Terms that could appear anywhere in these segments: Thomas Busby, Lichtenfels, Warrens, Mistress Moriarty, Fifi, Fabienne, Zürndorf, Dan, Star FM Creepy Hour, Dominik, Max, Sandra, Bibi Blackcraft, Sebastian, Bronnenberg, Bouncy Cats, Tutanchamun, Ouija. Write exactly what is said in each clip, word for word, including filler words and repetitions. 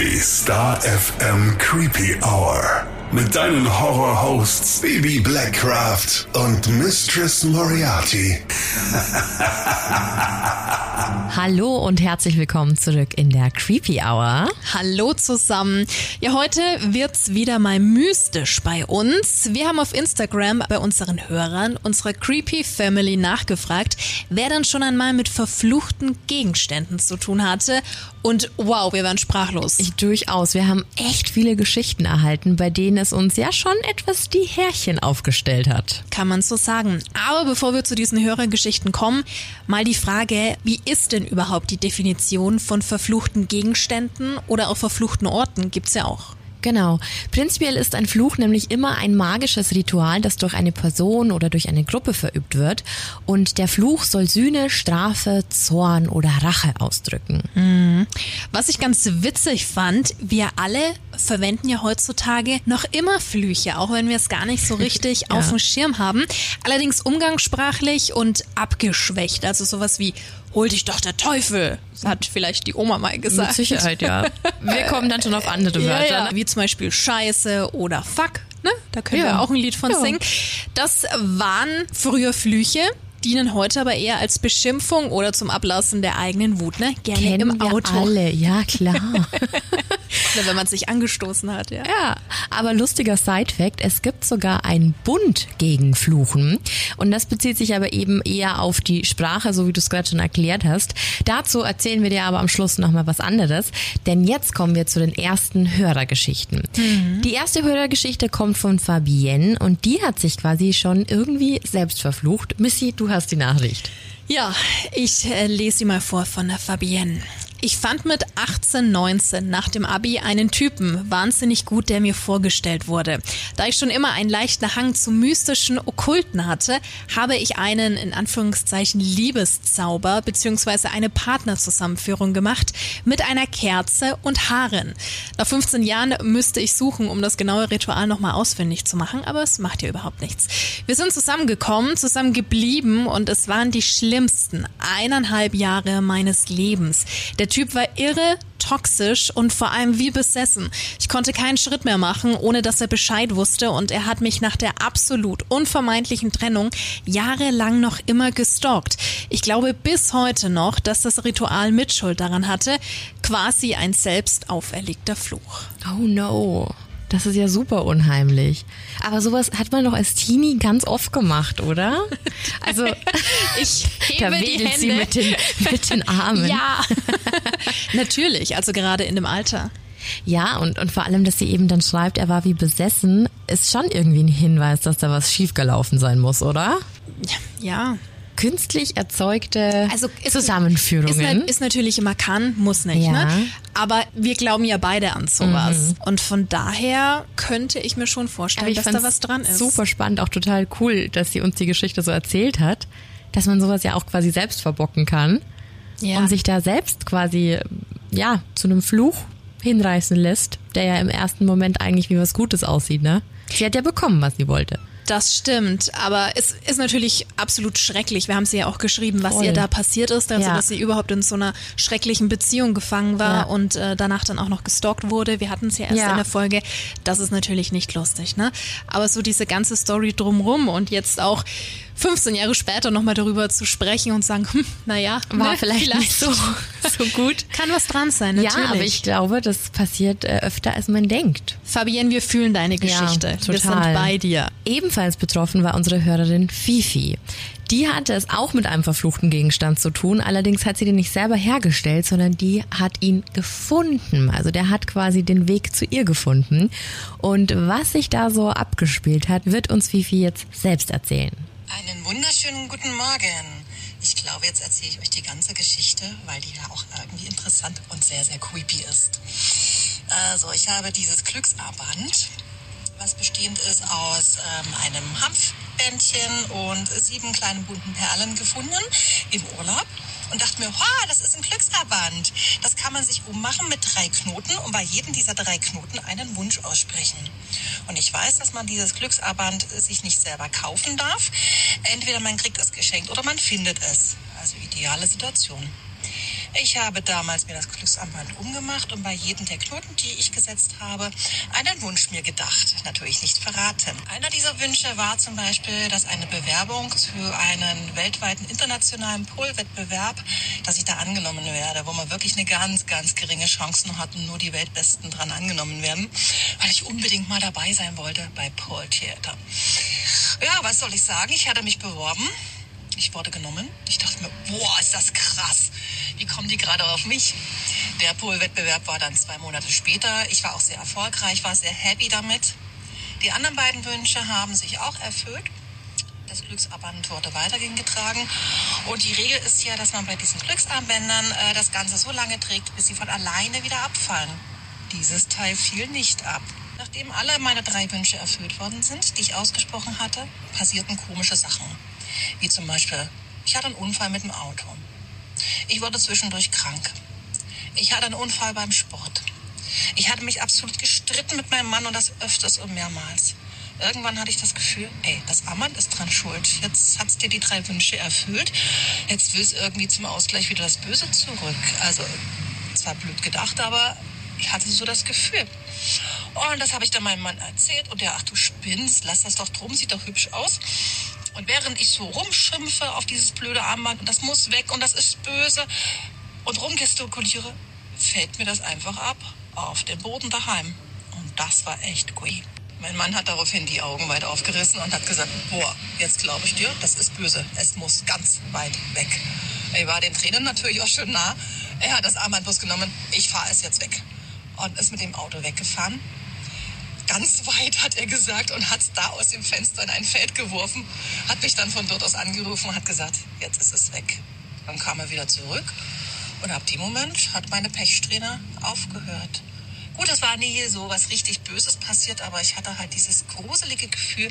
Die Star F M Creepy Hour mit deinen Horror-Hosts Bibi Blackcraft und Mistress Moriarty. Hallo und herzlich willkommen zurück in der Creepy Hour. Hallo zusammen. Ja, heute wird's wieder mal mystisch bei uns. Wir haben auf Instagram bei unseren Hörern, unserer Creepy Family, nachgefragt, wer dann schon einmal mit verfluchten Gegenständen zu tun hatte. Und wow, wir waren sprachlos. Ich durchaus. Wir haben echt viele Geschichten erhalten, bei denen es uns ja schon etwas die Härchen aufgestellt hat. Kann man so sagen. Aber bevor wir zu diesen Hörergeschichten kommen, mal die Frage, wie ist denn überhaupt die Definition von verfluchten Gegenständen oder auch verfluchten Orten? Gibt's ja auch. Genau. Prinzipiell ist ein Fluch nämlich immer ein magisches Ritual, das durch eine Person oder durch eine Gruppe verübt wird. Und der Fluch soll Sühne, Strafe, Zorn oder Rache ausdrücken. Mhm. Was ich ganz witzig fand, wir alle verwenden ja heutzutage noch immer Flüche, auch wenn wir es gar nicht so richtig ja. auf dem Schirm haben. Allerdings umgangssprachlich und abgeschwächt, also sowas wie hol dich doch der Teufel, hat vielleicht die Oma mal gesagt. Mit Sicherheit, ja. Wir kommen dann schon auf andere Wörter. Ja, ja. Wie zum Beispiel Scheiße oder Fuck, ne? Da können ja. wir auch ein Lied von ja. singen. Das waren früher Flüche, dienen heute aber eher als Beschimpfung oder zum Ablassen der eigenen Wut, ne? Gerne kennen im Auto. Wir alle, ja klar. Wenn man sich angestoßen hat, ja. Ja, aber lustiger Side-Fact, es gibt sogar einen Bund gegen Fluchen und das bezieht sich aber eben eher auf die Sprache, so wie du es gerade schon erklärt hast. Dazu erzählen wir dir aber am Schluss nochmal was anderes, denn jetzt kommen wir zu den ersten Hörergeschichten. Mhm. Die erste Hörergeschichte kommt von Fabienne und die hat sich quasi schon irgendwie selbst verflucht. Missy, du hast die Nachricht. Ja, ich äh, lese sie mal vor von der Fabienne. Ich fand mit achtzehn, neunzehn nach dem Abi einen Typen, wahnsinnig gut, der mir vorgestellt wurde. Da ich schon immer einen leichten Hang zum mystischen Okkulten hatte, habe ich einen, in Anführungszeichen, Liebeszauber bzw. eine Partnerzusammenführung gemacht mit einer Kerze und Haaren. Nach fünfzehn Jahren müsste ich suchen, um das genaue Ritual nochmal ausfindig zu machen, aber es macht ja überhaupt nichts. Wir sind zusammengekommen, zusammen geblieben und es waren die schlimmsten eineinhalb Jahre meines Lebens. Der Der Typ war irre, toxisch und vor allem wie besessen. Ich konnte keinen Schritt mehr machen, ohne dass er Bescheid wusste und er hat mich nach der absolut unvermeidlichen Trennung jahrelang noch immer gestalkt. Ich glaube bis heute noch, dass das Ritual Mitschuld daran hatte, quasi ein selbst auferlegter Fluch. Oh no. Das ist ja super unheimlich. Aber sowas hat man doch als Teenie ganz oft gemacht, oder? Also, ich hebe da wedelt die Hände. Sie mit den, mit den Armen. Ja, natürlich, also gerade in dem Alter. Ja, und, und vor allem, dass sie eben dann schreibt, er war wie besessen, ist schon irgendwie ein Hinweis, dass da was schiefgelaufen sein muss, oder? Ja, ja. Künstlich erzeugte also ist, Zusammenführungen. Ist, ist natürlich immer kann, muss nicht. Ja. Ne? Aber wir glauben ja beide an sowas. Mhm. Und von daher könnte ich mir schon vorstellen, dass da was dran ist. Super spannend, auch total cool, dass sie uns die Geschichte so erzählt hat, dass man sowas ja auch quasi selbst verbocken kann ja. und sich da selbst quasi ja zu einem Fluch hinreißen lässt, der ja im ersten Moment eigentlich wie was Gutes aussieht. Ne? Sie hat ja bekommen, was sie wollte. Das stimmt, aber es ist natürlich absolut schrecklich. Wir haben sie ja auch geschrieben, was Voll. ihr da passiert ist, also ja. dass sie überhaupt in so einer schrecklichen Beziehung gefangen war ja. und äh, danach dann auch noch gestalkt wurde. Wir hatten es ja erst ja. in der Folge. Das ist natürlich nicht lustig, ne? Aber so diese ganze Story drumrum und jetzt auch fünfzehn Jahre später nochmal darüber zu sprechen und sagen, hm, naja, war ne, vielleicht, vielleicht nicht so, so gut. Kann was dran sein, natürlich. Ja, aber ich glaube, das passiert äh, öfter, als man denkt. Fabienne, wir fühlen deine Geschichte. Ja, total. Wir sind bei dir. Ebenfalls betroffen war unsere Hörerin Fifi. Die hatte es auch mit einem verfluchten Gegenstand zu tun, allerdings hat sie den nicht selber hergestellt, sondern die hat ihn gefunden. Also der hat quasi den Weg zu ihr gefunden. Und was sich da so abgespielt hat, wird uns Fifi jetzt selbst erzählen. Einen wunderschönen guten Morgen. Ich glaube, jetzt erzähle ich euch die ganze Geschichte, weil die ja auch irgendwie interessant und sehr, sehr creepy ist. Also ich habe dieses Glücksarmband, was bestehend ist aus ähm, einem Hanfbändchen und sieben kleinen bunten Perlen gefunden im Urlaub. Und dachte mir, oh, das ist ein Glücksarmband. Das kann man sich ummachen mit drei Knoten und bei jedem dieser drei Knoten einen Wunsch aussprechen. Und ich weiß, dass man dieses Glücksarmband sich nicht selber kaufen darf. Entweder man kriegt es geschenkt oder man findet es. Also ideale Situation. Ich habe damals mir das Glücksarmband umgemacht und bei jedem der Knoten, die ich gesetzt habe, einen Wunsch mir gedacht. Natürlich nicht verraten. Einer dieser Wünsche war zum Beispiel, dass eine Bewerbung für einen weltweiten internationalen Poolwettbewerb, dass ich da angenommen werde, wo man wirklich eine ganz, ganz geringe Chance hat und nur die Weltbesten dran angenommen werden, weil ich unbedingt mal dabei sein wollte bei Pool Theater. Ja, was soll ich sagen? Ich hatte mich beworben. Ich wurde genommen. Ich dachte mir, boah, ist das krass. Wie kommen die gerade auf mich? Der Pool-Wettbewerb war dann zwei Monate später. Ich war auch sehr erfolgreich, war sehr happy damit. Die anderen beiden Wünsche haben sich auch erfüllt. Das Glücksarmband wurde weiterhin getragen. Und die Regel ist ja, dass man bei diesen Glücksarmbändern äh, das Ganze so lange trägt, bis sie von alleine wieder abfallen. Dieses Teil fiel nicht ab. Nachdem alle meine drei Wünsche erfüllt worden sind, die ich ausgesprochen hatte, passierten komische Sachen. Wie zum Beispiel, ich hatte einen Unfall mit dem Auto. Ich wurde zwischendurch krank. Ich hatte einen Unfall beim Sport. Ich hatte mich absolut gestritten mit meinem Mann und das öfters und mehrmals. Irgendwann hatte ich das Gefühl, ey, das Armband ist dran schuld. Jetzt hat's dir die drei Wünsche erfüllt. Jetzt willst du irgendwie zum Ausgleich wieder das Böse zurück. Also, zwar blöd gedacht, aber ich hatte so das Gefühl. Und das habe ich dann meinem Mann erzählt. Und der, ach du spinnst, lass das doch drum, sieht doch hübsch aus. Und während ich so rumschimpfe auf dieses blöde Armband und das muss weg und das ist böse und rumgestikuliere, fällt mir das einfach ab auf den Boden daheim. Und das war echt cool. Mein Mann hat daraufhin die Augen weit aufgerissen und hat gesagt, boah, jetzt glaube ich dir, das ist böse. Es muss ganz weit weg. Ich war den Tränen natürlich auch schön nah. Er hat das Armband bloß genommen, ich fahre es jetzt weg. Und ist mit dem Auto weggefahren. Ganz weit, hat er gesagt, und hat es da aus dem Fenster in ein Feld geworfen, hat mich dann von dort aus angerufen und hat gesagt, jetzt ist es weg. Dann kam er wieder zurück und ab dem Moment hat meine Pechsträhne aufgehört. Gut, es war nie so was richtig Böses passiert, aber ich hatte halt dieses gruselige Gefühl,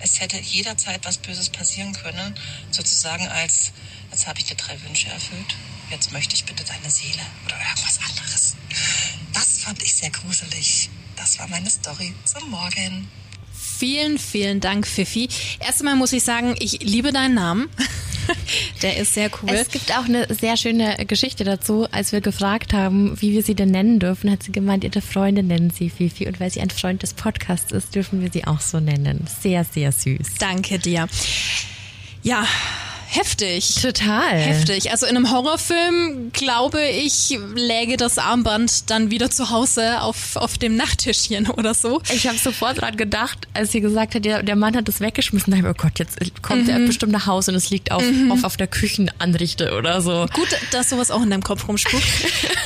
es hätte jederzeit was Böses passieren können, sozusagen als, jetzt habe ich dir drei Wünsche erfüllt, jetzt möchte ich bitte deine Seele oder irgendwas anderes. Das fand ich sehr gruselig. Das war meine Story zum Morgen. Vielen, vielen Dank, Fifi. Erst einmal muss ich sagen, ich liebe deinen Namen. Der ist sehr cool. Es gibt auch eine sehr schöne Geschichte dazu. Als wir gefragt haben, wie wir sie denn nennen dürfen, hat sie gemeint, ihre Freunde nennen sie Fifi. Und weil sie ein Freund des Podcasts ist, dürfen wir sie auch so nennen. Sehr, sehr süß. Danke dir. Ja, heftig. Total. Heftig. Also in einem Horrorfilm, glaube ich, läge das Armband dann wieder zu Hause auf, auf dem Nachttischchen oder so. Ich habe sofort dran gedacht, als sie gesagt hat, der, der Mann hat das weggeschmissen. Da habe ich, oh Gott, jetzt kommt mhm. er bestimmt nach Hause und es liegt auf, mhm. auf, auf der Küchenanrichte oder so. Gut, dass sowas auch in deinem Kopf rumspuckt.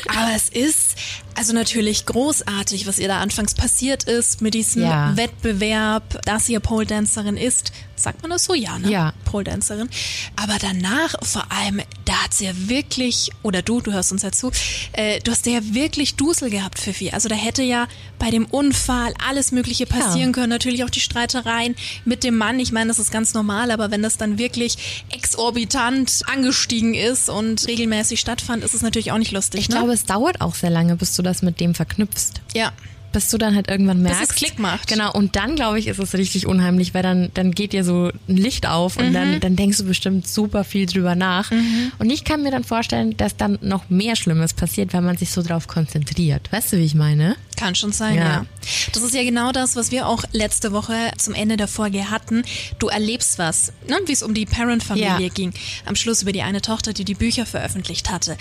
Aber es ist also natürlich großartig, was ihr da anfangs passiert ist mit diesem ja. Wettbewerb, dass ihr Pole Dancerin ist. Sagt man das so? Ja, ne? Ja. Pole Dancerin. Aber danach vor allem, da hat's ja wirklich, oder du, du hörst uns ja zu, äh, du hast ja wirklich Dusel gehabt, Fifi. Also da hätte ja bei dem Unfall alles Mögliche passieren ja. können. Natürlich auch die Streitereien mit dem Mann. Ich meine, das ist ganz normal, aber wenn das dann wirklich exorbitant angestiegen ist und regelmäßig stattfand, ist es natürlich auch nicht lustig. Ich ne? glaube, es dauert auch sehr lange, bis du das mit dem verknüpfst. Ja. Bis du dann halt irgendwann merkst. Bis es Klick macht. Genau, und dann, glaube ich, ist es richtig unheimlich, weil dann, dann geht dir so ein Licht auf und mhm. dann, dann denkst du bestimmt super viel drüber nach. Mhm. Und ich kann mir dann vorstellen, dass dann noch mehr Schlimmes passiert, weil man sich so drauf konzentriert. Weißt du, wie ich meine? Kann schon sein, ja. ja. Das ist ja genau das, was wir auch letzte Woche zum Ende der Folge hatten. Du erlebst was, ne? Wie es um die Parent-Familie ja. ging. Am Schluss über die eine Tochter, die die Bücher veröffentlicht hatte.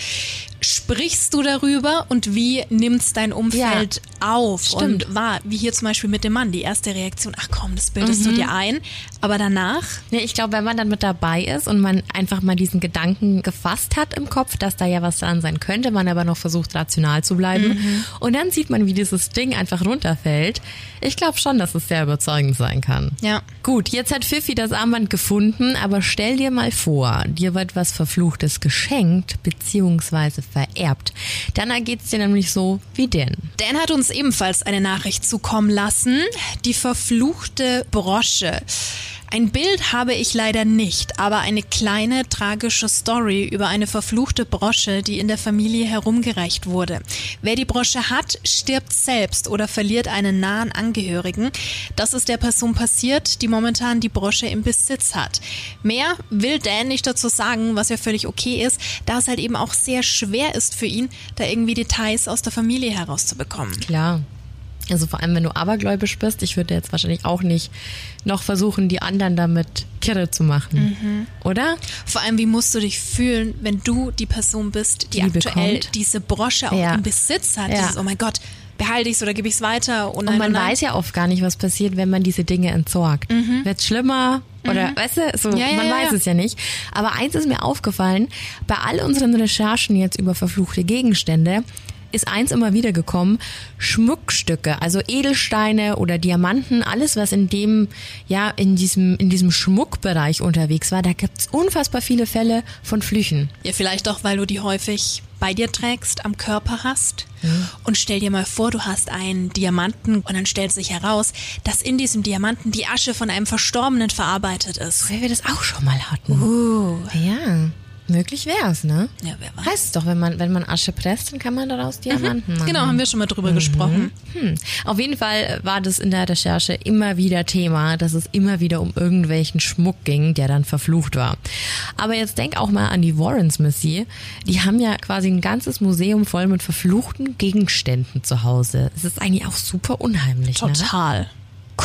Sprichst du darüber und wie nimmst dein Umfeld ja. auf? Stimmt. Und war, wie hier zum Beispiel mit dem Mann, die erste Reaktion, ach komm, das bildest mhm. du dir ein, aber danach? Nee, ich glaube, wenn man dann mit dabei ist und man einfach mal diesen Gedanken gefasst hat im Kopf, dass da ja was dran sein könnte, man aber noch versucht, rational zu bleiben mhm. und dann sieht man, wie dieses Ding einfach runterfällt. Ich glaube schon, dass es sehr überzeugend sein kann. Ja. Gut, jetzt hat Fifi das Armband gefunden, aber stell dir mal vor, dir wird was Verfluchtes geschenkt bzw. vererbt. Dann ergeht es dir nämlich so wie Dan. Dan hat uns ebenfalls eine Nachricht zukommen lassen. Die verfluchte Brosche. Ein Bild habe ich leider nicht, aber eine kleine tragische Story über eine verfluchte Brosche, die in der Familie herumgereicht wurde. Wer die Brosche hat, stirbt selbst oder verliert einen nahen Angehörigen. Das ist der Person passiert, die momentan die Brosche im Besitz hat. Mehr will Dan nicht dazu sagen, was ja völlig okay ist, da es halt eben auch sehr schwer ist für ihn, da irgendwie Details aus der Familie herauszubekommen. Klar. Also vor allem, wenn du abergläubisch bist, ich würde jetzt wahrscheinlich auch nicht noch versuchen, die anderen damit kirre zu machen, mhm. oder? Vor allem, wie musst du dich fühlen, wenn du die Person bist, die, die aktuell bekommt. diese Brosche auch ja. im Besitz hat. Ja. Dieses, oh mein Gott, behalte ich es oder gebe ich es weiter? Und, nein, und man und weiß ja oft gar nicht, was passiert, wenn man diese Dinge entsorgt. Mhm. Wird es schlimmer? Oder, mhm. weißt du, so, ja, ja, man ja, weiß ja. es ja nicht. Aber eins ist mir aufgefallen, bei all unseren Recherchen jetzt über verfluchte Gegenstände, ist eins immer wieder gekommen, Schmuckstücke, also Edelsteine oder Diamanten, alles was in dem, ja, in diesem, in diesem Schmuckbereich unterwegs war, da gibt's unfassbar viele Fälle von Flüchen. Ja, vielleicht auch, weil du die häufig bei dir trägst, am Körper hast. Ja. Und stell dir mal vor, du hast einen Diamanten und dann stellt sich heraus, dass in diesem Diamanten die Asche von einem Verstorbenen verarbeitet ist. Weil wir das auch schon mal hatten. Uh. Ja. Möglich wäre es, ne? Ja, wer weiß. Heißt es doch, wenn man, wenn man Asche presst, dann kann man daraus Diamanten mhm. machen. Genau, haben wir schon mal drüber mhm. gesprochen. Hm. Auf jeden Fall war das in der Recherche immer wieder Thema, dass es immer wieder um irgendwelchen Schmuck ging, der dann verflucht war. Aber jetzt denk auch mal an die Warrens, Missy. Die haben ja quasi ein ganzes Museum voll mit verfluchten Gegenständen zu Hause. Es ist eigentlich auch super unheimlich, Total. Ne?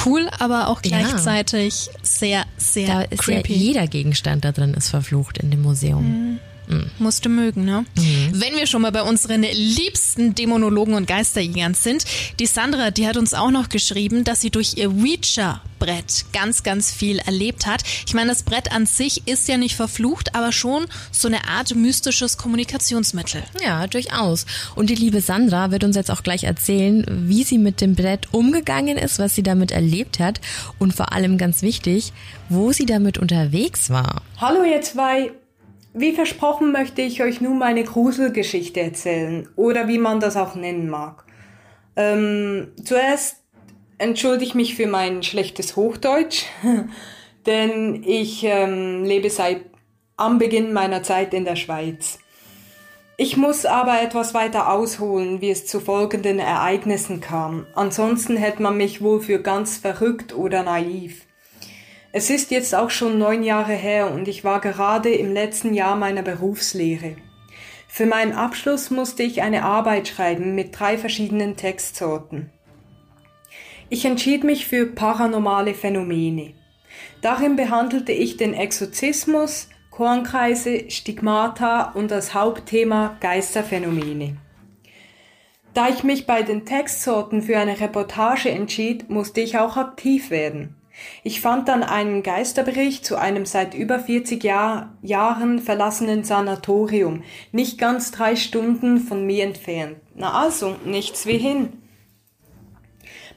Cool, aber auch gleichzeitig ja. sehr, sehr da ist creepy. Ja, jeder Gegenstand da drin ist verflucht in dem Museum. Mhm. Mhm. Musst du mögen, ne? Mhm. Wenn wir schon mal bei unseren liebsten Dämonologen und Geisterjägern sind, die Sandra, die hat uns auch noch geschrieben, dass sie durch ihr Ouija-Brett ganz, ganz viel erlebt hat. Ich meine, das Brett an sich ist ja nicht verflucht, aber schon so eine Art mystisches Kommunikationsmittel. Ja, durchaus. Und die liebe Sandra wird uns jetzt auch gleich erzählen, wie sie mit dem Brett umgegangen ist, was sie damit erlebt hat und vor allem ganz wichtig, wo sie damit unterwegs war. Hallo ihr zwei! Wie versprochen möchte ich euch nun meine Gruselgeschichte erzählen oder wie man das auch nennen mag. Ähm, zuerst entschuldige ich mich für mein schlechtes Hochdeutsch, denn ich ähm, lebe seit am Beginn meiner Zeit in der Schweiz. Ich muss aber etwas weiter ausholen, wie es zu folgenden Ereignissen kam. Ansonsten hätte man mich wohl für ganz verrückt oder naiv. Es ist jetzt auch schon neun Jahre her und ich war gerade im letzten Jahr meiner Berufslehre. Für meinen Abschluss musste ich eine Arbeit schreiben mit drei verschiedenen Textsorten. Ich entschied mich für paranormale Phänomene. Darin behandelte ich den Exorzismus, Kornkreise, Stigmata und das Hauptthema Geisterphänomene. Da ich mich bei den Textsorten für eine Reportage entschied, musste ich auch aktiv werden. Ich fand dann einen Geisterbericht zu einem seit über vierzig Jahr, Jahren verlassenen Sanatorium, nicht ganz drei Stunden von mir entfernt. Na also, nichts wie hin.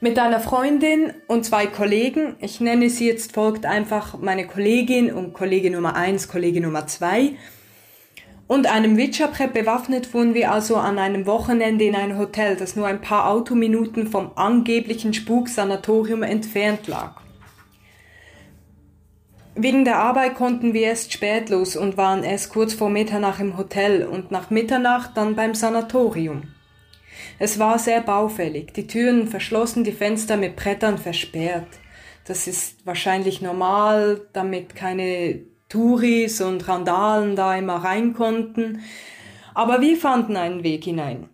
Mit einer Freundin und zwei Kollegen, ich nenne sie jetzt folgt einfach meine Kollegin und Kollege Nummer eins, Kollege Nummer zwei, und einem Ouija-Brett bewaffnet wurden wir also an einem Wochenende in ein Hotel, das nur ein paar Autominuten vom angeblichen Spuksanatorium entfernt lag. Wegen der Arbeit konnten wir erst spät los und waren erst kurz vor Mitternacht im Hotel und nach Mitternacht dann beim Sanatorium. Es war sehr baufällig, die Türen verschlossen, die Fenster mit Brettern versperrt. Das ist wahrscheinlich normal, damit keine Touris und Randalen da immer rein konnten. Aber wir fanden einen Weg hinein.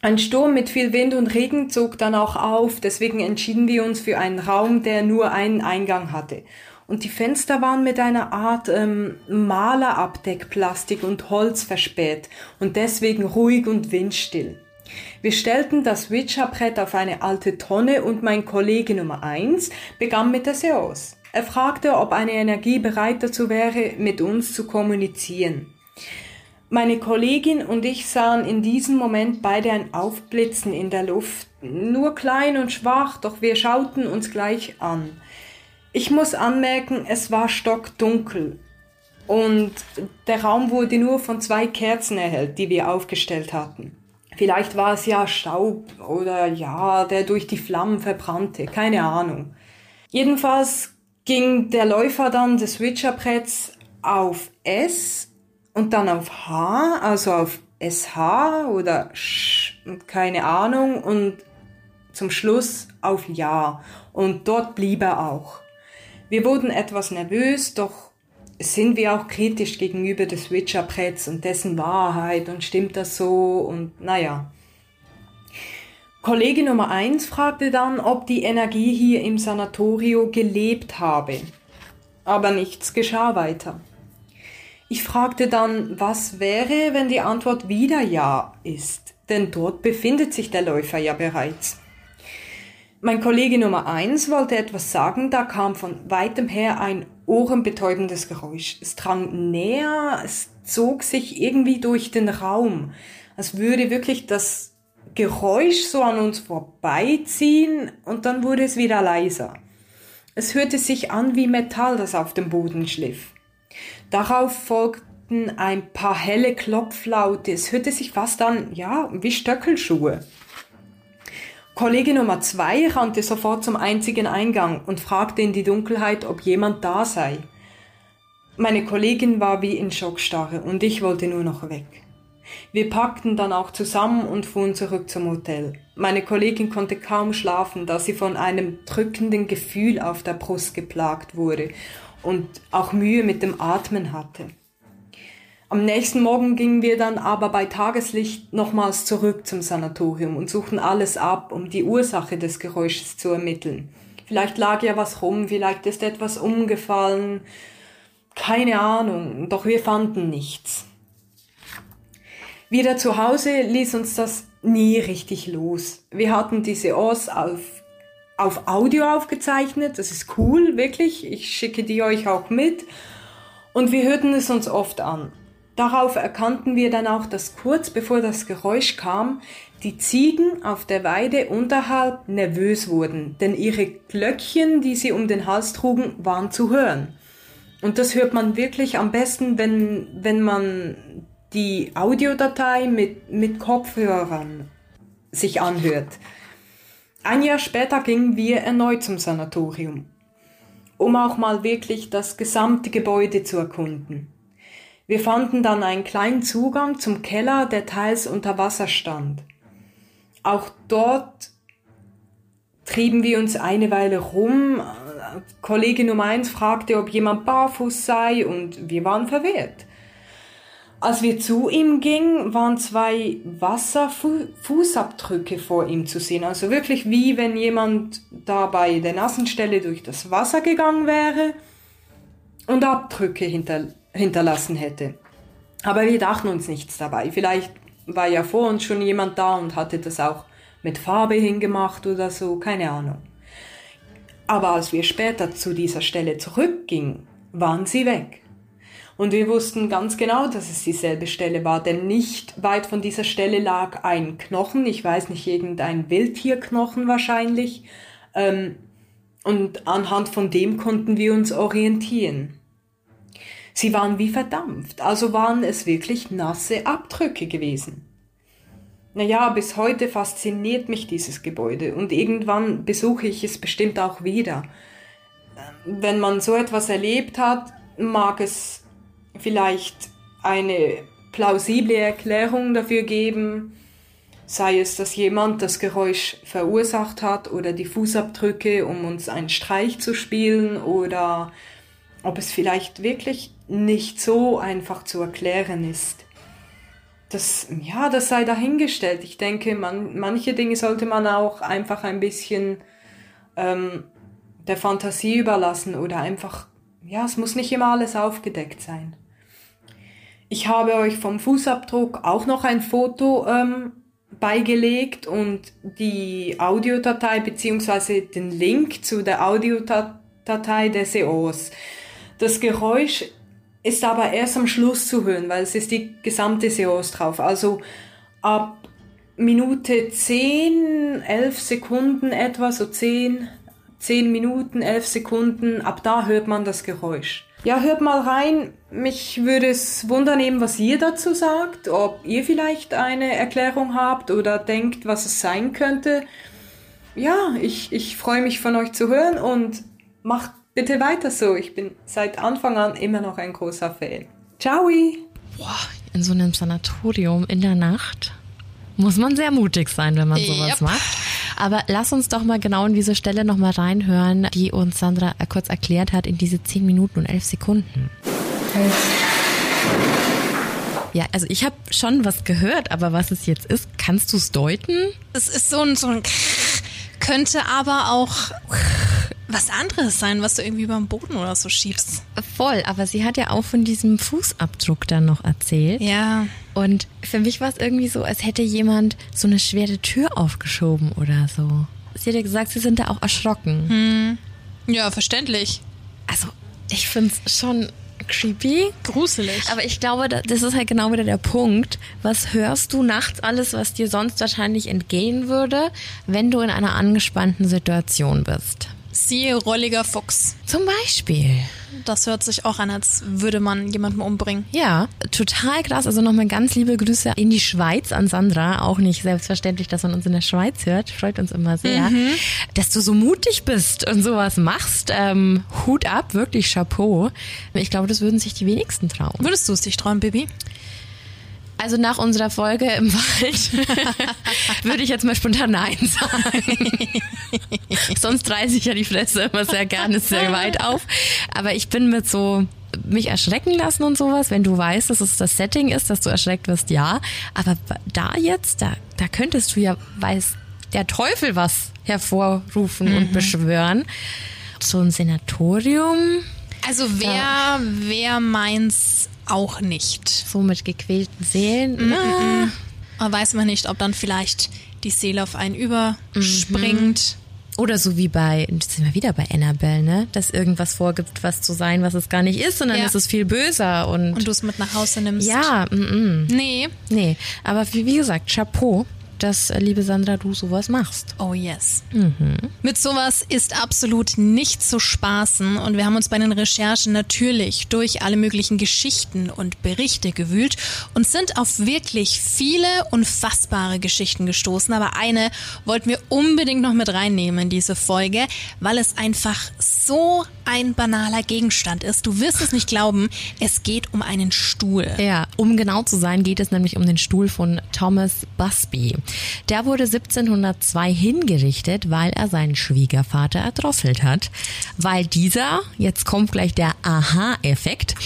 Ein Sturm mit viel Wind und Regen zog dann auch auf, deswegen entschieden wir uns für einen Raum, der nur einen Eingang hatte. Und die Fenster waren mit einer Art ähm, Malerabdeckplastik und Holz verspäht und deswegen ruhig und windstill. Wir stellten das Ouija-Brett auf eine alte Tonne und mein Kollege Nummer eins begann mit der Seance. Er fragte, ob eine Energie bereit dazu wäre, mit uns zu kommunizieren. Meine Kollegin und ich sahen in diesem Moment beide ein Aufblitzen in der Luft, nur klein und schwach, doch wir schauten uns gleich an. Ich muss anmerken, es war stockdunkel und der Raum wurde nur von zwei Kerzen erhellt, die wir aufgestellt hatten. Vielleicht war es ja Staub oder ja, der durch die Flammen verbrannte, keine Ahnung. Jedenfalls ging der Läufer dann des Witcherbretts auf S und dann auf H, also auf S H oder Sch, keine Ahnung, und zum Schluss auf Ja. Und dort blieb er auch. Wir wurden etwas nervös, doch sind wir auch kritisch gegenüber des Witcherbretts und dessen Wahrheit und stimmt das so und naja. Kollege Nummer eins fragte dann, ob die Energie hier im Sanatorio gelebt habe. Aber nichts geschah weiter. Ich fragte dann, was wäre, wenn die Antwort wieder Ja ist, denn dort befindet sich der Läufer ja bereits. Mein Kollege Nummer eins wollte etwas sagen, da kam von weitem her ein ohrenbetäubendes Geräusch. Es drang näher, es zog sich irgendwie durch den Raum, als würde wirklich das Geräusch so an uns vorbeiziehen, und dann wurde es wieder leiser. Es hörte sich an wie Metall, das auf dem Boden schliff. Darauf folgten ein paar helle Klopflaute. Es hörte sich fast an, ja, wie Stöckelschuhe. Kollege Nummer zwei rannte sofort zum einzigen Eingang und fragte in die Dunkelheit, ob jemand da sei. Meine Kollegin war wie in Schockstarre und ich wollte nur noch weg. Wir packten dann auch zusammen und fuhren zurück zum Hotel. Meine Kollegin konnte kaum schlafen, da sie von einem drückenden Gefühl auf der Brust geplagt wurde und auch Mühe mit dem Atmen hatte. Am nächsten Morgen gingen wir dann aber bei Tageslicht nochmals zurück zum Sanatorium und suchten alles ab, um die Ursache des Geräusches zu ermitteln. Vielleicht lag ja was rum, vielleicht ist etwas umgefallen, keine Ahnung, doch wir fanden nichts. Wieder zu Hause ließ uns das nie richtig los. Wir hatten die Seance auf, auf Audio aufgezeichnet. Das ist cool, wirklich. Ich schicke die euch auch mit. Und wir hörten es uns oft an. Darauf erkannten wir dann auch, dass kurz bevor das Geräusch kam, die Ziegen auf der Weide unterhalb nervös wurden, denn ihre Glöckchen, die sie um den Hals trugen, waren zu hören. Und das hört man wirklich am besten, wenn, wenn man die Audiodatei mit, mit Kopfhörern sich anhört. Ein Jahr später gingen wir erneut zum Sanatorium, um auch mal wirklich das gesamte Gebäude zu erkunden. Wir fanden dann einen kleinen Zugang zum Keller, der teils unter Wasser stand. Auch dort trieben wir uns eine Weile rum. Kollege Nummer eins fragte, ob jemand barfuß sei, und wir waren verwirrt. Als wir zu ihm gingen, waren zwei Wasserfußabdrücke vor ihm zu sehen. Also wirklich wie wenn jemand da bei der Nassenstelle durch das Wasser gegangen wäre und Abdrücke hinter, hinterlassen hätte. Aber wir dachten uns nichts dabei. Vielleicht war ja vor uns schon jemand da und hatte das auch mit Farbe hingemacht oder so, keine Ahnung. Aber als wir später zu dieser Stelle zurückgingen, waren sie weg. Und wir wussten ganz genau, dass es dieselbe Stelle war, denn nicht weit von dieser Stelle lag ein Knochen, ich weiß nicht, irgendein Wildtierknochen wahrscheinlich. Ähm, und anhand von dem konnten wir uns orientieren. Sie waren wie verdampft, also waren es wirklich nasse Abdrücke gewesen. Naja, bis heute fasziniert mich dieses Gebäude und irgendwann besuche ich es bestimmt auch wieder. Wenn man so etwas erlebt hat, mag es vielleicht eine plausible Erklärung dafür geben, sei es, dass jemand das Geräusch verursacht hat oder die Fußabdrücke, um uns einen Streich zu spielen, oder ob es vielleicht wirklich nicht so einfach zu erklären ist. Das, ja, das sei dahingestellt. Ich denke, man, manche Dinge sollte man auch einfach ein bisschen ähm, der Fantasie überlassen oder einfach, ja, es muss nicht immer alles aufgedeckt sein. Ich habe euch vom Fußabdruck auch noch ein Foto ähm, beigelegt und die Audiodatei bzw. den Link zu der Audiodatei der Seance. Das Geräusch ist aber erst am Schluss zu hören, weil es ist die gesamte Seance drauf. Also ab Minute zehn, elf Sekunden etwa, so zehn, zehn Minuten, elf Sekunden, ab da hört man das Geräusch. Ja, hört mal rein. Mich würde es wundern, eben, was ihr dazu sagt, ob ihr vielleicht eine Erklärung habt oder denkt, was es sein könnte. Ja, ich, ich freue mich, von euch zu hören, und macht Bitte weiter so. Ich bin seit Anfang an immer noch ein großer Fan. Ciao! Boah, in so einem Sanatorium in der Nacht muss man sehr mutig sein, wenn man sowas yep. macht. Aber lass uns doch mal genau in diese Stelle nochmal reinhören, die uns Sandra kurz erklärt hat in diese zehn Minuten und elf Sekunden. Okay. Ja, also ich habe schon was gehört, aber was es jetzt ist, kannst du es deuten? Es ist so ein, so ein könnte aber auch was anderes sein, was du irgendwie über den Boden oder so schiebst. Voll, aber sie hat ja auch von diesem Fußabdruck dann noch erzählt. Ja. Und für mich war es irgendwie so, als hätte jemand so eine schwere Tür aufgeschoben oder so. Sie hat ja gesagt, sie sind da auch erschrocken. Hm. Ja, verständlich. Also, ich finde es schon creepy. Gruselig. Aber ich glaube, das ist halt genau wieder der Punkt. Was hörst du nachts alles, was dir sonst wahrscheinlich entgehen würde, wenn du in einer angespannten Situation bist? Siehe rolliger Fuchs. Zum Beispiel. Das hört sich auch an, als würde man jemanden umbringen. Ja, total krass. Also nochmal ganz liebe Grüße in die Schweiz an Sandra. Auch nicht selbstverständlich, dass man uns in der Schweiz hört. Freut uns immer sehr. Mhm. Dass du so mutig bist und sowas machst. Ähm, Hut ab, wirklich Chapeau. Ich glaube, das würden sich die wenigsten trauen. Würdest du es dich trauen, Bibi? Also nach unserer Folge im Wald würde ich jetzt mal spontan Nein sagen. Sonst reiße ich ja die Fresse immer sehr gerne sehr weit auf. Aber ich bin mit so, mich erschrecken lassen und sowas, wenn du weißt, dass es das Setting ist, dass du erschreckt wirst, ja. Aber da jetzt, da, da könntest du ja, weiß der Teufel was hervorrufen mhm. und beschwören. So ein Sanatorium. Also wer, ja. wer meint's auch nicht. So mit gequälten Seelen. Mm-mm. Ah. Aber weiß man nicht, ob dann vielleicht die Seele auf einen überspringt. Mhm. Oder so wie bei, jetzt sind wir wieder bei Annabelle, ne? Dass irgendwas vorgibt, was zu sein, was es gar nicht ist. Und dann ja. ist es viel böser. Und, und du es mit nach Hause nimmst. Ja. Mm-mm. Nee. Nee. Aber wie, wie gesagt, Chapeau, dass, liebe Sandra, du sowas machst. Oh yes. Mhm. Mit sowas ist absolut nicht zu spaßen und wir haben uns bei den Recherchen natürlich durch alle möglichen Geschichten und Berichte gewühlt und sind auf wirklich viele unfassbare Geschichten gestoßen, aber eine wollten wir unbedingt noch mit reinnehmen in diese Folge, weil es einfach so ein banaler Gegenstand ist. Du wirst es nicht glauben, es geht um einen Stuhl. Ja, um genau zu sein, geht es nämlich um den Stuhl von Thomas Busby. Der wurde siebzehnhundertzwei hingerichtet, weil er seinen Schwiegervater erdrosselt hat, weil dieser, jetzt kommt gleich der Aha-Effekt,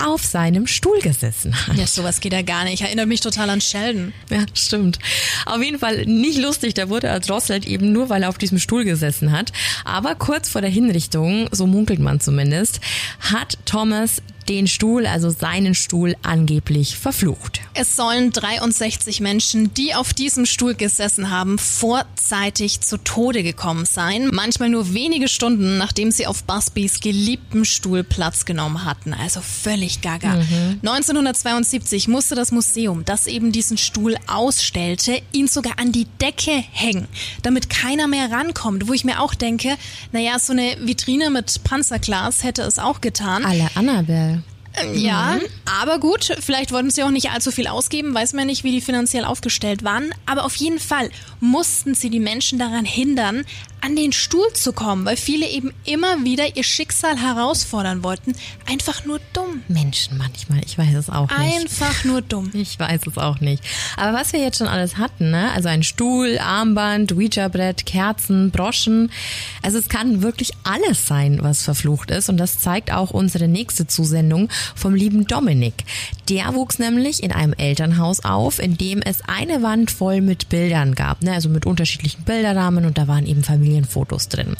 auf seinem Stuhl gesessen hat. Ja, sowas geht ja gar nicht. Ich erinnere mich total an Sheldon. Ja, stimmt. Auf jeden Fall nicht lustig, da wurde er erdrosselt, eben nur weil er auf diesem Stuhl gesessen hat. Aber kurz vor der Hinrichtung, so munkelt man zumindest, hat Thomas den Stuhl, also seinen Stuhl, angeblich verflucht. Es sollen dreiundsechzig Menschen, die auf diesem Stuhl gesessen haben, vorzeitig zu Tode gekommen sein. Manchmal nur wenige Stunden, nachdem sie auf Busbys geliebten Stuhl Platz genommen hatten. Also völlig gaga. Mhm. neunzehnhundertzweiundsiebzig musste das Museum, das eben diesen Stuhl ausstellte, ihn sogar an die Decke hängen, damit keiner mehr rankommt. Wo ich mir auch denke, naja, so eine Vitrine mit Panzerglas hätte es auch getan. Alle Annabelle. Ja, mhm. aber gut, vielleicht wollten sie auch nicht allzu viel ausgeben, weiß man nicht, wie die finanziell aufgestellt waren. Aber auf jeden Fall mussten sie die Menschen daran hindern, an den Stuhl zu kommen, weil viele eben immer wieder ihr Schicksal herausfordern wollten. Einfach nur dumm. Menschen manchmal, ich weiß es auch nicht. Einfach nur dumm. Ich weiß es auch nicht. Aber was wir jetzt schon alles hatten, ne? Also ein Stuhl, Armband, Ouija-Brett, Kerzen, Broschen. Also es kann wirklich alles sein, was verflucht ist. Und das zeigt auch unsere nächste Zusendung vom lieben Dominik. Der wuchs nämlich in einem Elternhaus auf, in dem es eine Wand voll mit Bildern gab, ne? Also mit unterschiedlichen Bilderrahmen und da waren eben Familienfotos drin.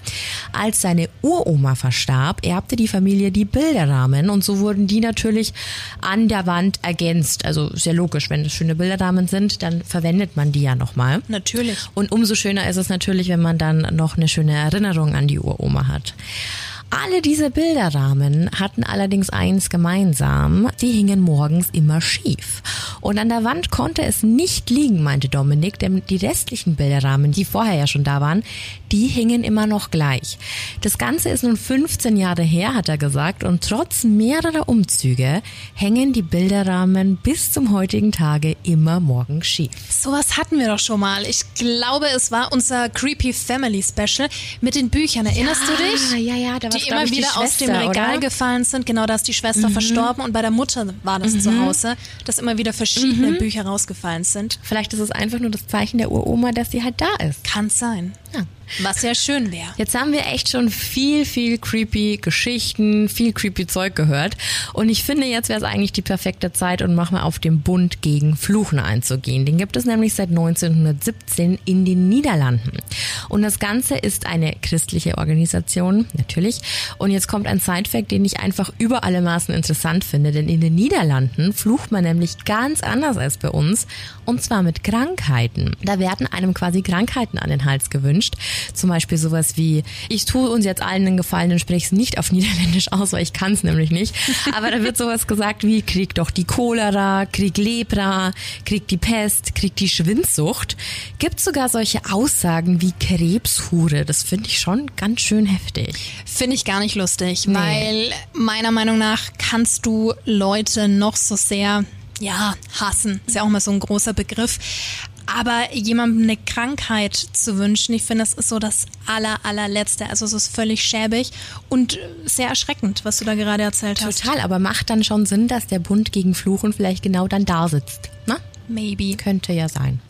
Als seine Uroma verstarb, erbte die Familie die Bilderrahmen und so wurden die natürlich an der Wand ergänzt. Also sehr logisch, wenn das schöne Bilderrahmen sind, dann verwendet man die ja nochmal. Natürlich. Und umso schöner ist es natürlich, wenn man dann noch eine schöne Erinnerung an die Uroma hat. Alle diese Bilderrahmen hatten allerdings eins gemeinsam, die hingen morgens immer schief. Und an der Wand konnte es nicht liegen, meinte Dominik, denn die restlichen Bilderrahmen, die vorher ja schon da waren, die hingen immer noch gleich. Das Ganze ist nun fünfzehn Jahre her, hat er gesagt, und trotz mehrerer Umzüge hängen die Bilderrahmen bis zum heutigen Tage immer morgens schief. Sowas hatten wir doch schon mal. Ich glaube, es war unser Creepy Family Special mit den Büchern. Erinnerst ja, du dich? Ja, ja, da war die immer wieder die aus dem Regal oder? gefallen sind. Genau, da ist die Schwester mhm. verstorben und bei der Mutter war das mhm. zu Hause, dass immer wieder verschiedene mhm. Bücher rausgefallen sind. Vielleicht ist es einfach nur das Zeichen der Uroma, dass sie halt da ist. Kann sein. Ja. Was ja schön wäre. Jetzt haben wir echt schon viel, viel creepy Geschichten, viel creepy Zeug gehört. Und ich finde, jetzt wäre es eigentlich die perfekte Zeit, und machen wir auf den Bund gegen Fluchen einzugehen. Den gibt es nämlich seit neunzehnhundertsiebzehn in den Niederlanden. Und das Ganze ist eine christliche Organisation, natürlich. Und jetzt kommt ein Sidefact, den ich einfach über alle Maßen interessant finde. Denn in den Niederlanden flucht man nämlich ganz anders als bei uns. Und zwar mit Krankheiten. Da werden einem quasi Krankheiten an den Hals gewünscht. Zum Beispiel sowas wie, ich tue uns jetzt allen einen Gefallen und spreche es nicht auf Niederländisch aus, weil ich kann es nämlich nicht. Aber da wird sowas gesagt wie, krieg doch die Cholera, krieg Lepra, krieg die Pest, krieg die Schwindsucht. Gibt sogar solche Aussagen wie Krebshure. Das finde ich schon ganz schön heftig. Finde ich gar nicht lustig, nee. Weil meiner Meinung nach kannst du Leute noch so sehr, ja, hassen. Ist ja auch mal so ein großer Begriff. Aber jemandem eine Krankheit zu wünschen, ich finde, das ist so das aller, allerletzte. Also es ist völlig schäbig und sehr erschreckend, was du da gerade erzählt Total, hast. Total, aber macht dann schon Sinn, dass der Bund gegen Fluchen vielleicht genau dann da sitzt. Na? Maybe. Könnte ja sein.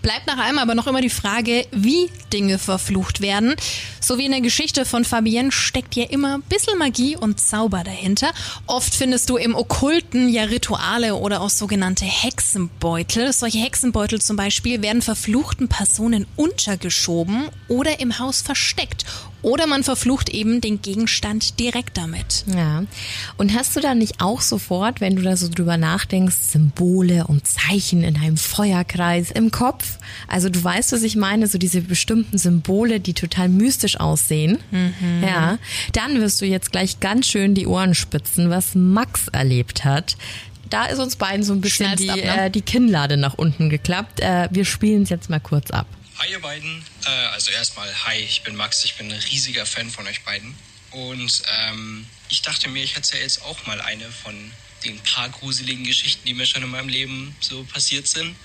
Bleibt nach allem aber noch immer die Frage, wie Dinge verflucht werden. So wie in der Geschichte von Fabienne steckt ja immer ein bisschen Magie und Zauber dahinter. Oft findest du im Okkulten ja Rituale oder auch sogenannte Hexenbeutel. Solche Hexenbeutel zum Beispiel werden verfluchten Personen untergeschoben oder im Haus versteckt. Oder man verflucht eben den Gegenstand direkt damit. Ja. Und hast du da nicht auch sofort, wenn du da so drüber nachdenkst, Symbole und Zeichen in einem Feuerkreis im Kopf? Also du weißt, was ich meine, so diese bestimmten Symbole, die total mystisch aussehen. Mhm. Ja. Dann wirst du jetzt gleich ganz schön die Ohren spitzen, was Max erlebt hat. Da ist uns beiden so ein bisschen die, ab, ne? äh, die Kinnlade nach unten geklappt. Äh, wir spielen es jetzt mal kurz ab. Hi ihr beiden, also erstmal hi, ich bin Max, ich bin ein riesiger Fan von euch beiden und ähm, ich dachte mir, ich erzähle jetzt auch mal eine von den paar gruseligen Geschichten, die mir schon in meinem Leben so passiert sind.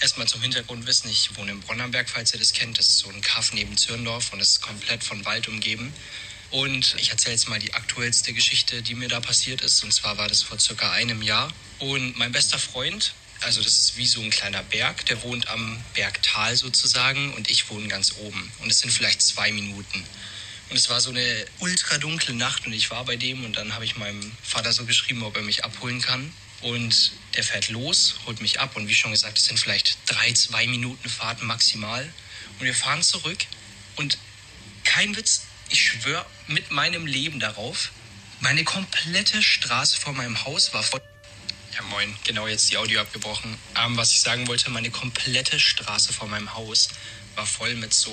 Erstmal zum Hintergrundwissen, ich wohne in Bronnenberg, falls ihr das kennt, das ist so ein Kaff neben Zürndorf und es ist komplett von Wald umgeben. Und ich erzähle jetzt mal die aktuellste Geschichte, die mir da passiert ist, und zwar war das vor circa einem Jahr und mein bester Freund... Also das ist wie so ein kleiner Berg, der wohnt am Bergtal sozusagen und ich wohne ganz oben. Und es sind vielleicht zwei Minuten. Und es war so eine ultra dunkle Nacht und ich war bei dem und dann habe ich meinem Vater so geschrieben, ob er mich abholen kann. Und der fährt los, holt mich ab und wie schon gesagt, es sind vielleicht drei, zwei Minuten Fahrt maximal. Und wir fahren zurück und kein Witz, ich schwöre mit meinem Leben darauf, meine komplette Straße vor meinem Haus war voll... Ja, moin. Genau, jetzt die Audio abgebrochen. Ähm, was ich sagen wollte, meine komplette Straße vor meinem Haus war voll mit so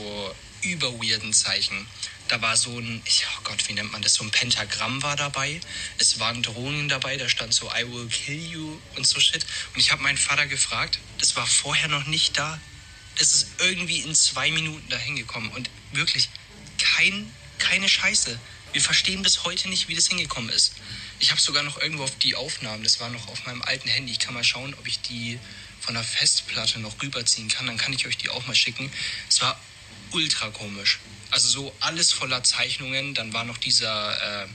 überweirden Zeichen. Da war so ein, oh Gott, wie nennt man das, so ein Pentagramm war dabei. Es waren Drohungen dabei, da stand so I will kill you und so shit. Und ich habe meinen Vater gefragt, das war vorher noch nicht da. Das ist irgendwie in zwei Minuten dahin gekommen. Und wirklich, kein, keine Scheiße. Wir verstehen bis heute nicht, wie das hingekommen ist. Ich habe sogar noch irgendwo auf die Aufnahmen, das war noch auf meinem alten Handy. Ich kann mal schauen, ob ich die von der Festplatte noch rüberziehen kann. Dann kann ich euch die auch mal schicken. Es war ultra komisch. Also so alles voller Zeichnungen. Dann war noch dieser, äh,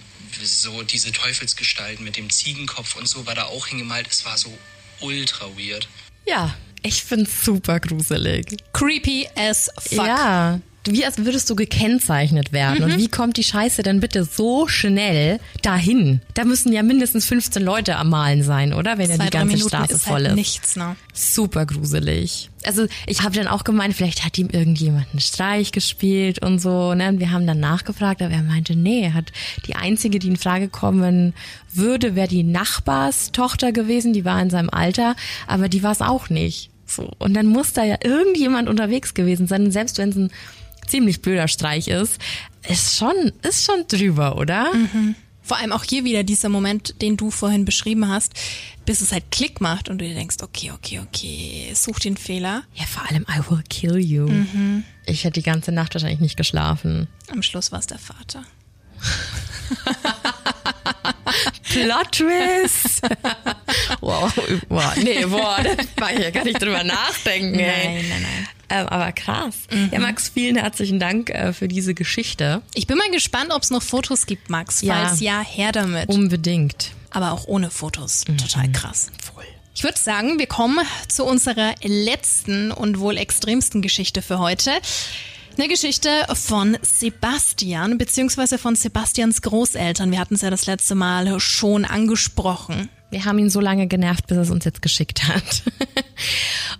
so diese Teufelsgestalt mit dem Ziegenkopf und so war da auch hingemalt. Es war so ultra weird. Ja, ich find's super gruselig. Creepy as fuck. Ja. Wie als würdest du gekennzeichnet werden. Mhm. Und wie kommt die Scheiße denn bitte so schnell dahin? Da müssen ja mindestens fünfzehn Leute am Malen sein, oder? Wenn ja die ganze Minuten Straße ist voll halt ist. Nichts, ne? Super gruselig. Also ich habe dann auch gemeint, vielleicht hat ihm irgendjemand einen Streich gespielt und so. Ne? Und wir haben dann nachgefragt, aber er meinte, nee, er hat die einzige, die in Frage kommen würde, wäre die Nachbarstochter gewesen. Die war in seinem Alter, aber die war es auch nicht. So. Und dann muss da ja irgendjemand unterwegs gewesen sein. Und selbst wenn es ein ziemlich blöder Streich ist, ist schon, ist schon drüber, oder? Mhm. Vor allem auch hier wieder dieser Moment, den du vorhin beschrieben hast, bis es halt Klick macht und du dir denkst, okay, okay, okay, such den Fehler. Ja, vor allem I will kill you. Mhm. Ich hätte die ganze Nacht wahrscheinlich nicht geschlafen. Am Schluss war es der Vater. Plot Twist. Wow, wow, nee, boah, da kann ich drüber nachdenken. Nein, ey. nein, nein. Ähm, aber krass. Mhm. Ja, Max, vielen herzlichen Dank äh, für diese Geschichte. Ich bin mal gespannt, ob es noch Fotos gibt, Max. Falls ja, ja, her damit. Unbedingt. Aber auch ohne Fotos. Mhm. Total krass. Voll. Ich würde sagen, wir kommen zu unserer letzten und wohl extremsten Geschichte für heute. Eine Geschichte von Sebastian, beziehungsweise von Sebastians Großeltern. Wir hatten es ja das letzte Mal schon angesprochen. Wir haben ihn so lange genervt, bis er es uns jetzt geschickt hat.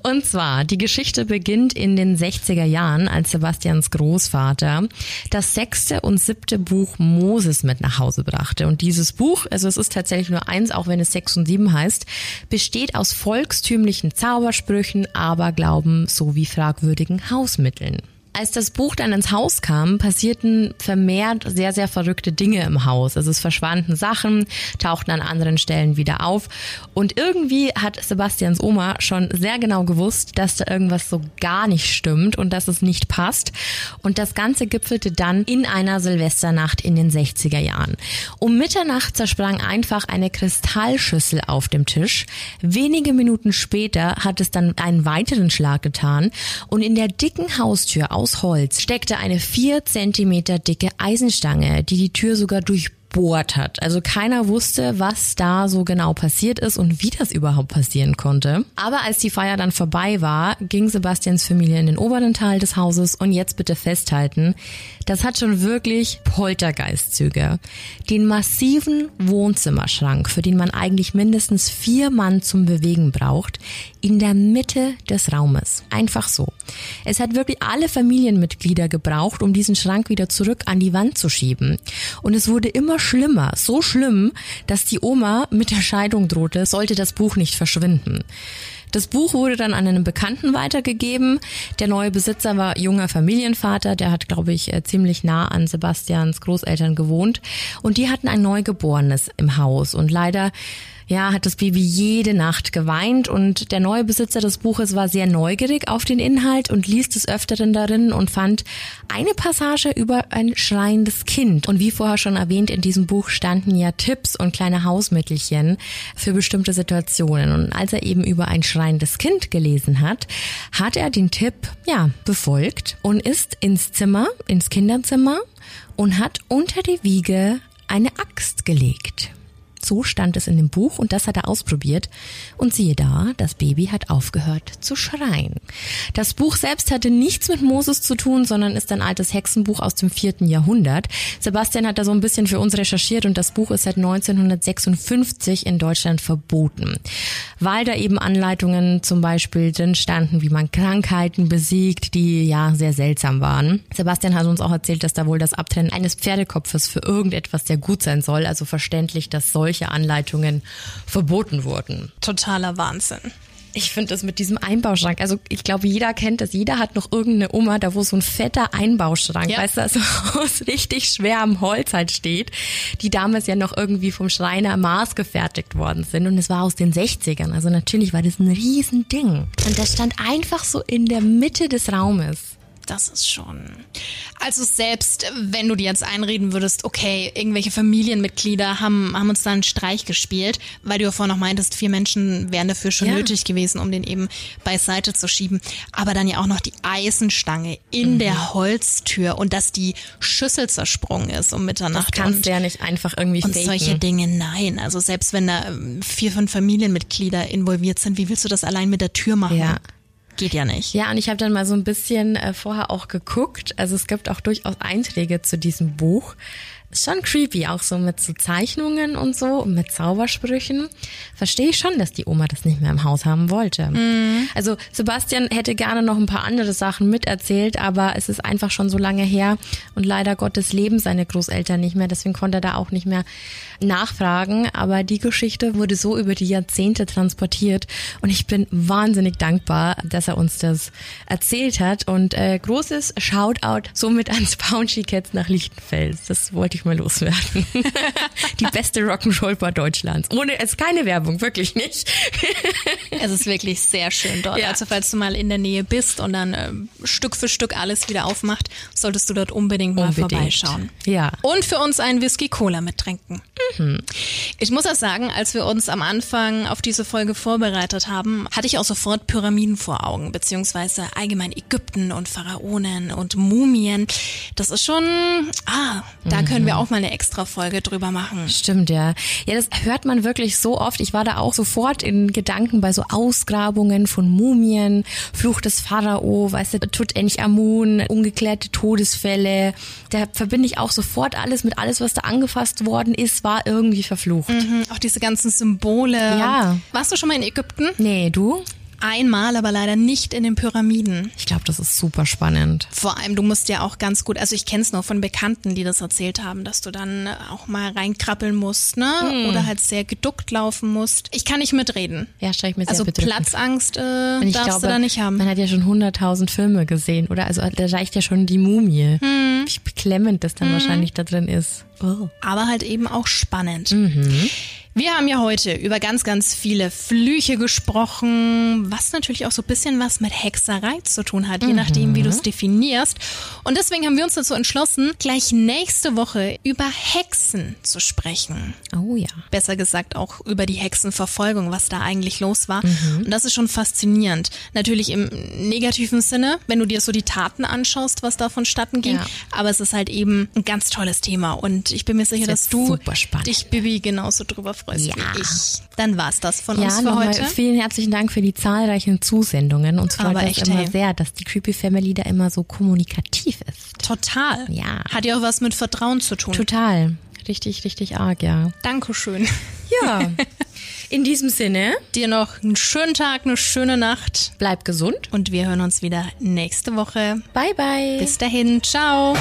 Und zwar, die Geschichte beginnt in den sechziger Jahren, als Sebastians Großvater das sechste und siebte Buch Moses mit nach Hause brachte. Und dieses Buch, also es ist tatsächlich nur eins, auch wenn es sechs und sieben heißt, besteht aus volkstümlichen Zaubersprüchen, Aberglauben sowie fragwürdigen Hausmitteln. Als das Buch dann ins Haus kam, passierten vermehrt sehr, sehr verrückte Dinge im Haus. Also es verschwanden Sachen, tauchten an anderen Stellen wieder auf. Und irgendwie hat Sebastians Oma schon sehr genau gewusst, dass da irgendwas so gar nicht stimmt und dass es nicht passt. Und das Ganze gipfelte dann in einer Silvesternacht in den sechziger Jahren. Um Mitternacht zersprang einfach eine Kristallschüssel auf dem Tisch. Wenige Minuten später hat es dann einen weiteren Schlag getan und in der dicken Haustür aus Holz steckte eine vier Zentimeter dicke Eisenstange, die die Tür sogar durchbohrt hat. Also keiner wusste, was da so genau passiert ist und wie das überhaupt passieren konnte. Aber als die Feier dann vorbei war, ging Sebastians Familie in den oberen Teil des Hauses und jetzt bitte festhalten, das hat schon wirklich Poltergeistzüge. Den massiven Wohnzimmerschrank, für den man eigentlich mindestens vier Mann zum Bewegen braucht, in der Mitte des Raumes. Einfach so. Es hat wirklich alle Familienmitglieder gebraucht, um diesen Schrank wieder zurück an die Wand zu schieben. Und es wurde immer schlimmer, so schlimm, dass die Oma mit der Scheidung drohte, sollte das Buch nicht verschwinden. Das Buch wurde dann an einen Bekannten weitergegeben. Der neue Besitzer war junger Familienvater, der hat, glaube ich, ziemlich nah an Sebastians Großeltern gewohnt. Und die hatten ein Neugeborenes im Haus und leider ja, hat das Baby jede Nacht geweint und der neue Besitzer des Buches war sehr neugierig auf den Inhalt und ließ des Öfteren darin und fand eine Passage über ein schreiendes Kind. Und wie vorher schon erwähnt, in diesem Buch standen ja Tipps und kleine Hausmittelchen für bestimmte Situationen. Und als er eben über ein schreiendes Kind gelesen hat, hat er den Tipp, ja, befolgt und ist ins Zimmer, ins Kinderzimmer und hat unter die Wiege eine Axt gelegt. So stand es in dem Buch und das hat er ausprobiert. Und siehe da, das Baby hat aufgehört zu schreien. Das Buch selbst hatte nichts mit Moses zu tun, sondern ist ein altes Hexenbuch aus dem vierten Jahrhundert. Sebastian hat da so ein bisschen für uns recherchiert und das Buch ist seit neunzehnhundertsechsundfünfzig in Deutschland verboten. Weil da eben Anleitungen zum Beispiel drin standen, wie man Krankheiten besiegt, die ja sehr seltsam waren. Sebastian hat uns auch erzählt, dass da wohl das Abtrennen eines Pferdekopfes für irgendetwas sehr gut sein soll. Also verständlich, dass solche Anleitungen verboten wurden. Totaler Wahnsinn. Ich finde das mit diesem Einbauschrank, also ich glaube, jeder kennt das, jeder hat noch irgendeine Oma, da wo so ein fetter Einbauschrank, ja, weißt du, also aus richtig schwerem Holz halt steht, die damals ja noch irgendwie vom Schreiner maßgefertigt worden sind und es war aus den sechzigern, also natürlich war das ein Riesending und das stand einfach so in der Mitte des Raumes. Das ist schon... Also selbst wenn du dir jetzt einreden würdest, okay, irgendwelche Familienmitglieder haben, haben uns da einen Streich gespielt, weil du ja vorhin noch meintest, vier Menschen wären dafür schon ja. nötig gewesen, um den eben beiseite zu schieben. Aber dann ja auch noch die Eisenstange in mhm. der Holztür und dass die Schüssel zersprungen ist um Mitternacht. Das kannst du ja nicht einfach irgendwie faken. Und solche Dinge, nein. Also selbst wenn da vier, fünf Familienmitglieder involviert sind, wie willst du das allein mit der Tür machen? Ja. Geht ja nicht. Ja, und ich habe dann mal so ein bisschen äh, vorher auch geguckt. Also es gibt auch durchaus Einträge zu diesem Buch. Ist schon creepy, auch so mit so Zeichnungen und so und mit Zaubersprüchen. Verstehe ich schon, dass die Oma das nicht mehr im Haus haben wollte. Mhm. Also Sebastian hätte gerne noch ein paar andere Sachen miterzählt, aber es ist einfach schon so lange her und leider Gottes leben seine Großeltern nicht mehr. Deswegen konnte er da auch nicht mehr nachfragen. Aber die Geschichte wurde so über die Jahrzehnte transportiert und ich bin wahnsinnig dankbar, dass er uns das erzählt hat. Und äh, großes Shoutout somit ans Bouncy Cats nach Lichtenfels. Das wollte ich mal loswerden. Die beste Rock'n'Roll-Bar Deutschlands. Ohne, es ist keine Werbung, wirklich nicht. Es ist wirklich sehr schön dort. Ja. Also falls du mal in der Nähe bist und dann äh, Stück für Stück alles wieder aufmacht, solltest du dort unbedingt mal unbedingt. vorbeischauen. Ja. Und für uns einen Whisky-Cola mittrinken. Ich muss auch sagen, als wir uns am Anfang auf diese Folge vorbereitet haben, hatte ich auch sofort Pyramiden vor Augen, beziehungsweise allgemein Ägypten und Pharaonen und Mumien. Das ist schon, ah, da mhm. können wir auch mal eine extra Folge drüber machen. Stimmt, ja. Ja, das hört man wirklich so oft. Ich war da auch sofort in Gedanken bei so Ausgrabungen von Mumien, Fluch des Pharao, weißt du, Tutanchamun, ungeklärte Todesfälle. Da verbinde ich auch sofort alles mit alles, was da angefasst worden ist, war irgendwie verflucht. Mhm, auch diese ganzen Symbole. Ja. Warst du schon mal in Ägypten? Nee, du? Einmal, aber leider nicht in den Pyramiden. Ich glaube, das ist super spannend. Vor allem, du musst ja auch ganz gut, also ich kenne es noch von Bekannten, die das erzählt haben, dass du dann auch mal reinkrabbeln musst, ne? Mhm. Oder halt sehr geduckt laufen musst. Ich kann nicht mitreden. Ja, steig mir sehr Also bedrückend. Platzangst äh, darfst glaube, du da nicht haben. Man hat ja schon hunderttausend Filme gesehen, oder? Also da reicht ja schon die Mumie. Mhm. Wie beklemmend das dann mhm. wahrscheinlich da drin ist. Oh. Aber halt eben auch spannend. Mhm. Wir haben ja heute über ganz, ganz viele Flüche gesprochen, was natürlich auch so ein bisschen was mit Hexerei zu tun hat, je mhm. nachdem, wie du es definierst. Und deswegen haben wir uns dazu entschlossen, gleich nächste Woche über Hexen zu sprechen. Oh ja. Besser gesagt auch über die Hexenverfolgung, was da eigentlich los war. Mhm. Und das ist schon faszinierend. Natürlich im negativen Sinne, wenn du dir so die Taten anschaust, was da vonstatten ging. Ja. Aber es ist halt eben ein ganz tolles Thema. Und ich bin mir sicher, das dass du dich, Bibi, genauso drüber freust ja. wie ich. Dann war's das von ja, uns für heute. Vielen herzlichen Dank für die zahlreichen Zusendungen. Uns freut es immer hey. sehr, dass die Creepy Family da immer so kommunikativ ist. Total. Ja. Hat ja auch was mit Vertrauen zu tun. Total. Richtig, richtig arg, ja. Dankeschön. Ja. In diesem Sinne, dir noch einen schönen Tag, eine schöne Nacht. Bleib gesund. Und wir hören uns wieder nächste Woche. Bye, bye. Bis dahin. Ciao.